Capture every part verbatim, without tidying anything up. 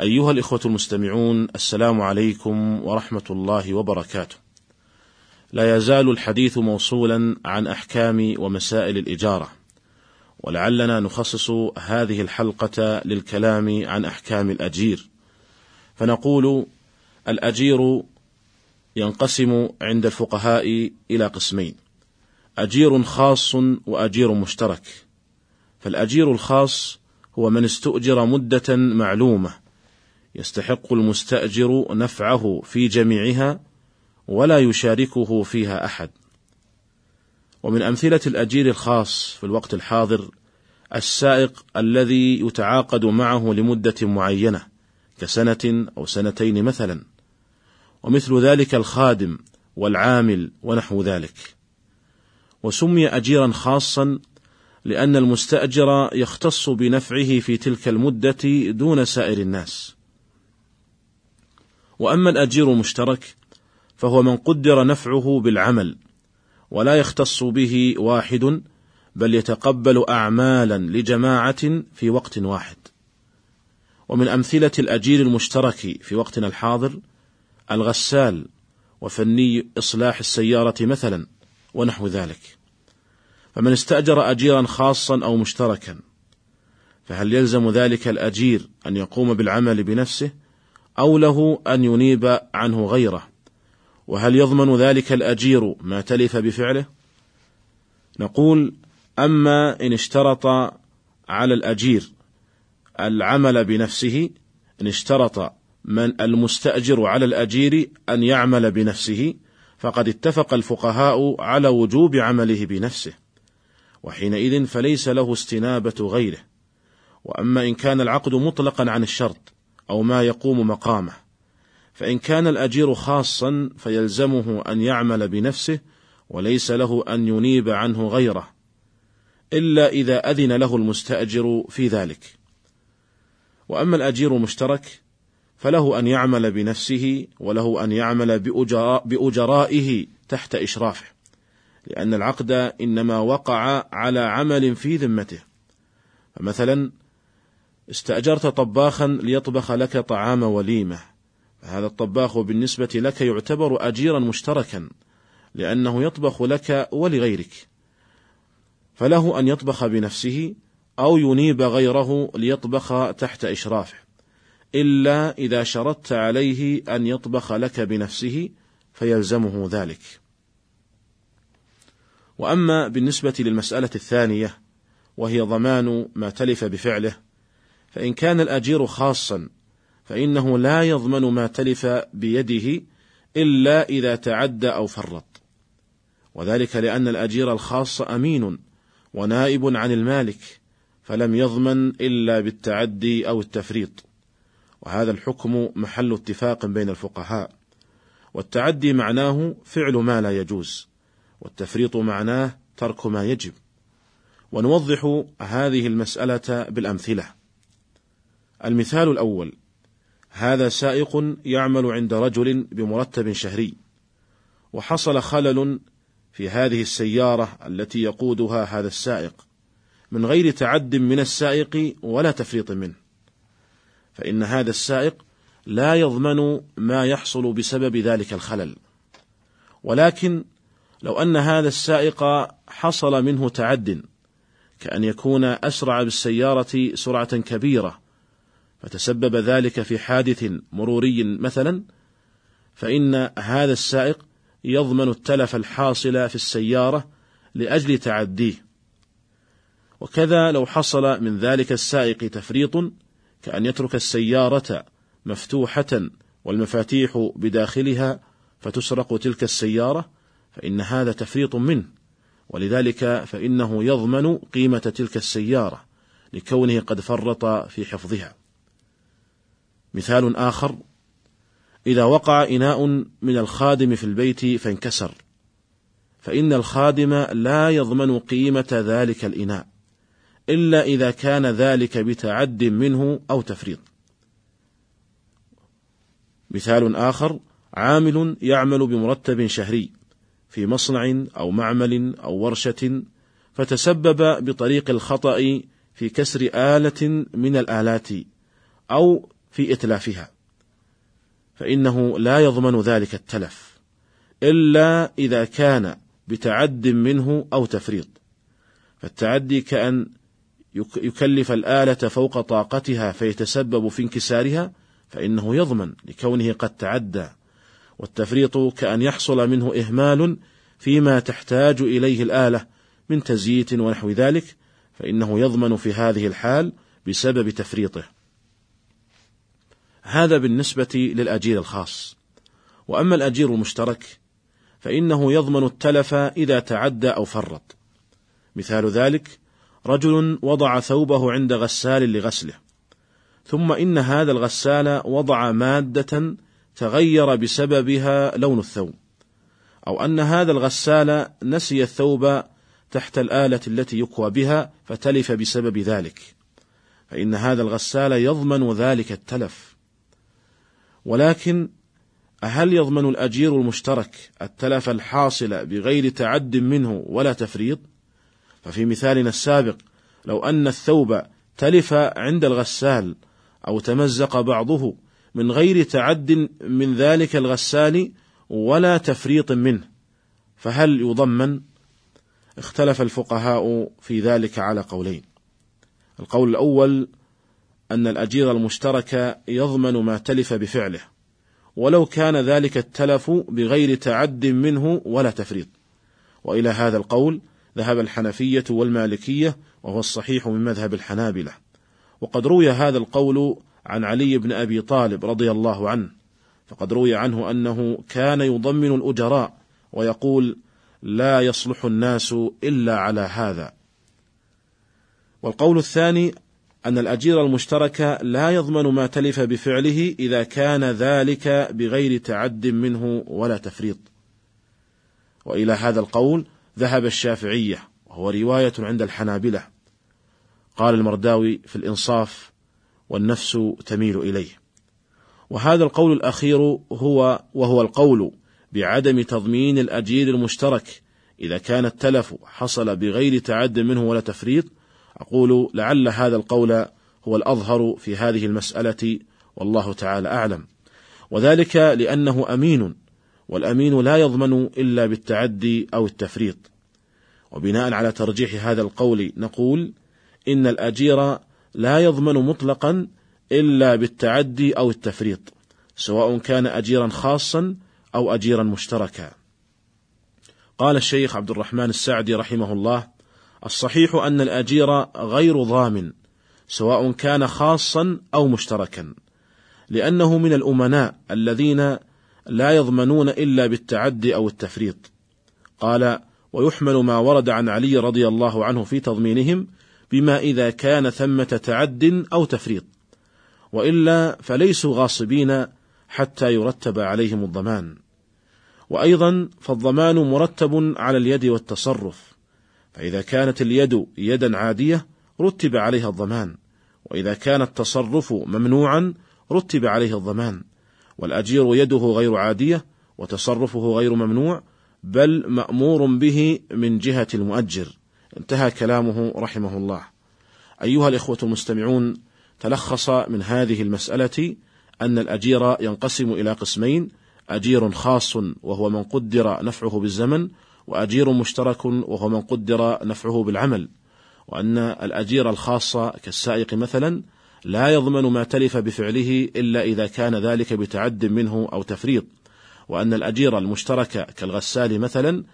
أيها الإخوة المستمعون، السلام عليكم ورحمة الله وبركاته. لا يزال الحديث موصولا عن أحكام ومسائل الإجارة، ولعلنا نخصص هذه الحلقة للكلام عن أحكام الأجير. فنقول: الأجير ينقسم عند الفقهاء إلى قسمين: أجير خاص وأجير مشترك. فالأجير الخاص هو من استؤجر مدة معلومة يستحق المستأجر نفعه في جميعها ولا يشاركه فيها أحد. ومن أمثلة الأجير الخاص في الوقت الحاضر السائق الذي يتعاقد معه لمدة معينة كسنة أو سنتين مثلا، ومثل ذلك الخادم والعامل ونحو ذلك. وسمي أجيرا خاصا لأن المستأجر يختص بنفعه في تلك المدة دون سائر الناس. وأما الأجير المشترك فهو من قدر نفعه بالعمل ولا يختص به واحد، بل يتقبل أعمالا لجماعة في وقت واحد. ومن أمثلة الأجير المشترك في وقتنا الحاضر الغسال وفني إصلاح السيارة مثلا ونحو ذلك. فمن استأجر أجيرا خاصا أو مشتركا فهل يلزم ذلك الأجير أن يقوم بالعمل بنفسه أو له أن ينيب عنه غيره؟ وهل يضمن ذلك الأجير ما تلف بفعله؟ نقول: أما إن اشترط على الأجير العمل بنفسه، إن اشترط من المستأجر على الأجير أن يعمل بنفسه، فقد اتفق الفقهاء على وجوب عمله بنفسه، وحينئذ فليس له استنابة غيره. وأما إن كان العقد مطلقا عن الشرط أو ما يقوم مقامه، فإن كان الأجير خاصا فيلزمه أن يعمل بنفسه وليس له أن ينيب عنه غيره، إلا إذا أذن له المستأجر في ذلك. وأما الأجير المشترك فله أن يعمل بنفسه وله أن يعمل بأجرائه تحت إشرافه، لأن العقد إنما وقع على عمل في ذمته. فمثلا استأجرت طباخا ليطبخ لك طعام وليمة، فهذا الطباخ بالنسبة لك يعتبر أجيرا مشتركا، لأنه يطبخ لك ولغيرك، فله أن يطبخ بنفسه أو ينيب غيره ليطبخ تحت إشرافه، إلا إذا شرطت عليه أن يطبخ لك بنفسه فيلزمه ذلك. وأما بالنسبة للمسألة الثانية وهي ضمان ما تلف بفعله، فإن كان الأجير خاصا فإنه لا يضمن ما تلف بيده إلا إذا تعدى أو فرط، وذلك لأن الأجير الخاص أمين ونائب عن المالك، فلم يضمن إلا بالتعدي أو التفريط. وهذا الحكم محل اتفاق بين الفقهاء، والتعدي معناه فعل ما لا يجوز، والتفريط معناه ترك ما يجب. ونوضح هذه المسألة بالأمثلة. المثال الأول: هذا سائق يعمل عند رجل بمرتب شهري، وحصل خلل في هذه السيارة التي يقودها هذا السائق من غير تعد من السائق ولا تفريط منه، فإن هذا السائق لا يضمن ما يحصل بسبب ذلك الخلل. ولكن لو أن هذا السائق حصل منه تعد، كأن يكون أسرع بالسيارة سرعة كبيرة فتسبب ذلك في حادث مروري مثلا، فإن هذا السائق يضمن التلف الحاصل في السيارة لأجل تعديه. وكذا لو حصل من ذلك السائق تفريط، كأن يترك السيارة مفتوحة والمفاتيح بداخلها فتسرق تلك السيارة، فإن هذا تفريط منه، ولذلك فإنه يضمن قيمة تلك السيارة لكونه قد فرط في حفظها. مثال آخر: إذا وقع إناء من الخادم في البيت فانكسر، فإن الخادم لا يضمن قيمة ذلك الإناء إلا إذا كان ذلك بتعد منه أو تفريط. مثال آخر: عامل يعمل بمرتب شهري في مصنع أو معمل أو ورشة، فتسبب بطريق الخطأ في كسر آلة من الآلات أو في إتلافها، فإنه لا يضمن ذلك التلف إلا إذا كان بتعد منه أو تفريط، فالتعدي كأن يكلف الآلة فوق طاقتها فيتسبب في انكسارها، فإنه يضمن لكونه قد تعدى، والتفريط كأن يحصل منه إهمال فيما تحتاج إليه الآلة من تزييت ونحو ذلك، فإنه يضمن في هذه الحال بسبب تفريطه. هذا بالنسبة للأجير الخاص. وأما الأجير المشترك فإنه يضمن التلف إذا تعدى أو فرط. مثال ذلك: رجل وضع ثوبه عند غسال لغسله، ثم إن هذا الغسال وضع مادة تغير بسببها لون الثوب، أو أن هذا الغسال نسي الثوب تحت الآلة التي يكوى بها فتلف بسبب ذلك، فإن هذا الغسال يضمن ذلك التلف. ولكن هل يضمن الأجير المشترك التلف الحاصل بغير تعد منه ولا تفريط؟ ففي مثالنا السابق لو أن الثوب تلف عند الغسال أو تمزق بعضه من غير تعد من ذلك الغسال ولا تفريط منه، فهل يضمن؟ اختلف الفقهاء في ذلك على قولين: القول الأول أن الأجير المشترك يضمن ما تلف بفعله ولو كان ذلك التلف بغير تعد منه ولا تفريط، وإلى هذا القول ذهب الحنفية والمالكية، وهو الصحيح من مذهب الحنابلة. وقد روي هذا القول عن علي بن أبي طالب رضي الله عنه، فقد روي عنه أنه كان يضمن الأجراء ويقول: لا يصلح الناس إلا على هذا. والقول الثاني أن الأجير المشترك لا يضمن ما تلف بفعله إذا كان ذلك بغير تعد منه ولا تفريط، وإلى هذا القول ذهب الشافعية، وهو رواية عند الحنابلة. قال المرداوي في الإنصاف: والنفس تميل إليه. وهذا القول الأخير هو وهو القول بعدم تضمين الأجير المشترك إذا كان التلف حصل بغير تعد منه ولا تفريط. أقول لعل هذا القول هو الأظهر في هذه المسألة، والله تعالى أعلم، وذلك لأنه أمين، والأمين لا يضمن إلا بالتعدي أو التفريط. وبناء على ترجيح هذا القول نقول: إن الأجير لا يضمن مطلقا إلا بالتعدي أو التفريط، سواء كان أجيرا خاصا أو أجيرا مشتركا. قال الشيخ عبد الرحمن السعدي رحمه الله: الصحيح أن الأجير غير ضامن سواء كان خاصا أو مشتركا، لأنه من الأمناء الذين لا يضمنون إلا بالتعدي أو التفريط. قال: ويحمل ما ورد عن علي رضي الله عنه في تضمينهم بما إذا كان ثمة تعد أو تفريط، وإلا فليسوا غاصبين حتى يرتب عليهم الضمان. وأيضا فالضمان مرتب على اليد والتصرف، فإذا كانت اليد يدا عادية رتب عليها الضمان، وإذا كان التصرف ممنوعا رتب عليه الضمان. والأجير يده غير عادية وتصرفه غير ممنوع، بل مأمور به من جهة المؤجر. انتهى كلامه رحمه الله. أيها الإخوة المستمعون، تلخص من هذه المسألة أن الأجير ينقسم إلى قسمين: أجير خاص وهو من قدر نفعه بالزمن، وأجير مشترك وهو من قدر نفعه بالعمل، وأن الأجير الخاص كالسائق مثلا لا يضمن ما تلف بفعله إلا إذا كان ذلك بتعد منه أو تفريط، وأن الأجير المشترك كالغسال مثلا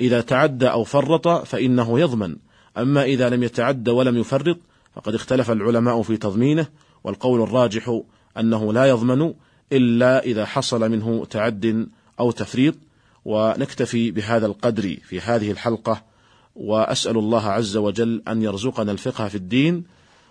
إذا تعدى أو فرط فإنه يضمن، أما إذا لم يتعد ولم يفرط فقد اختلف العلماء في تضمينه، والقول الراجح أنه لا يضمن إلا إذا حصل منه تعد أو تفريط. ونكتفي بهذا القدر في هذه الحلقة، وأسأل الله عز وجل أن يرزقنا الفقه في الدين،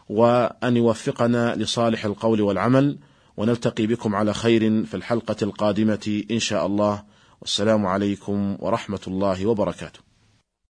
وأن يوفقنا لصالح القول والعمل، ونلتقي بكم على خير في الحلقة القادمة إن شاء الله، والسلام عليكم ورحمة الله وبركاته.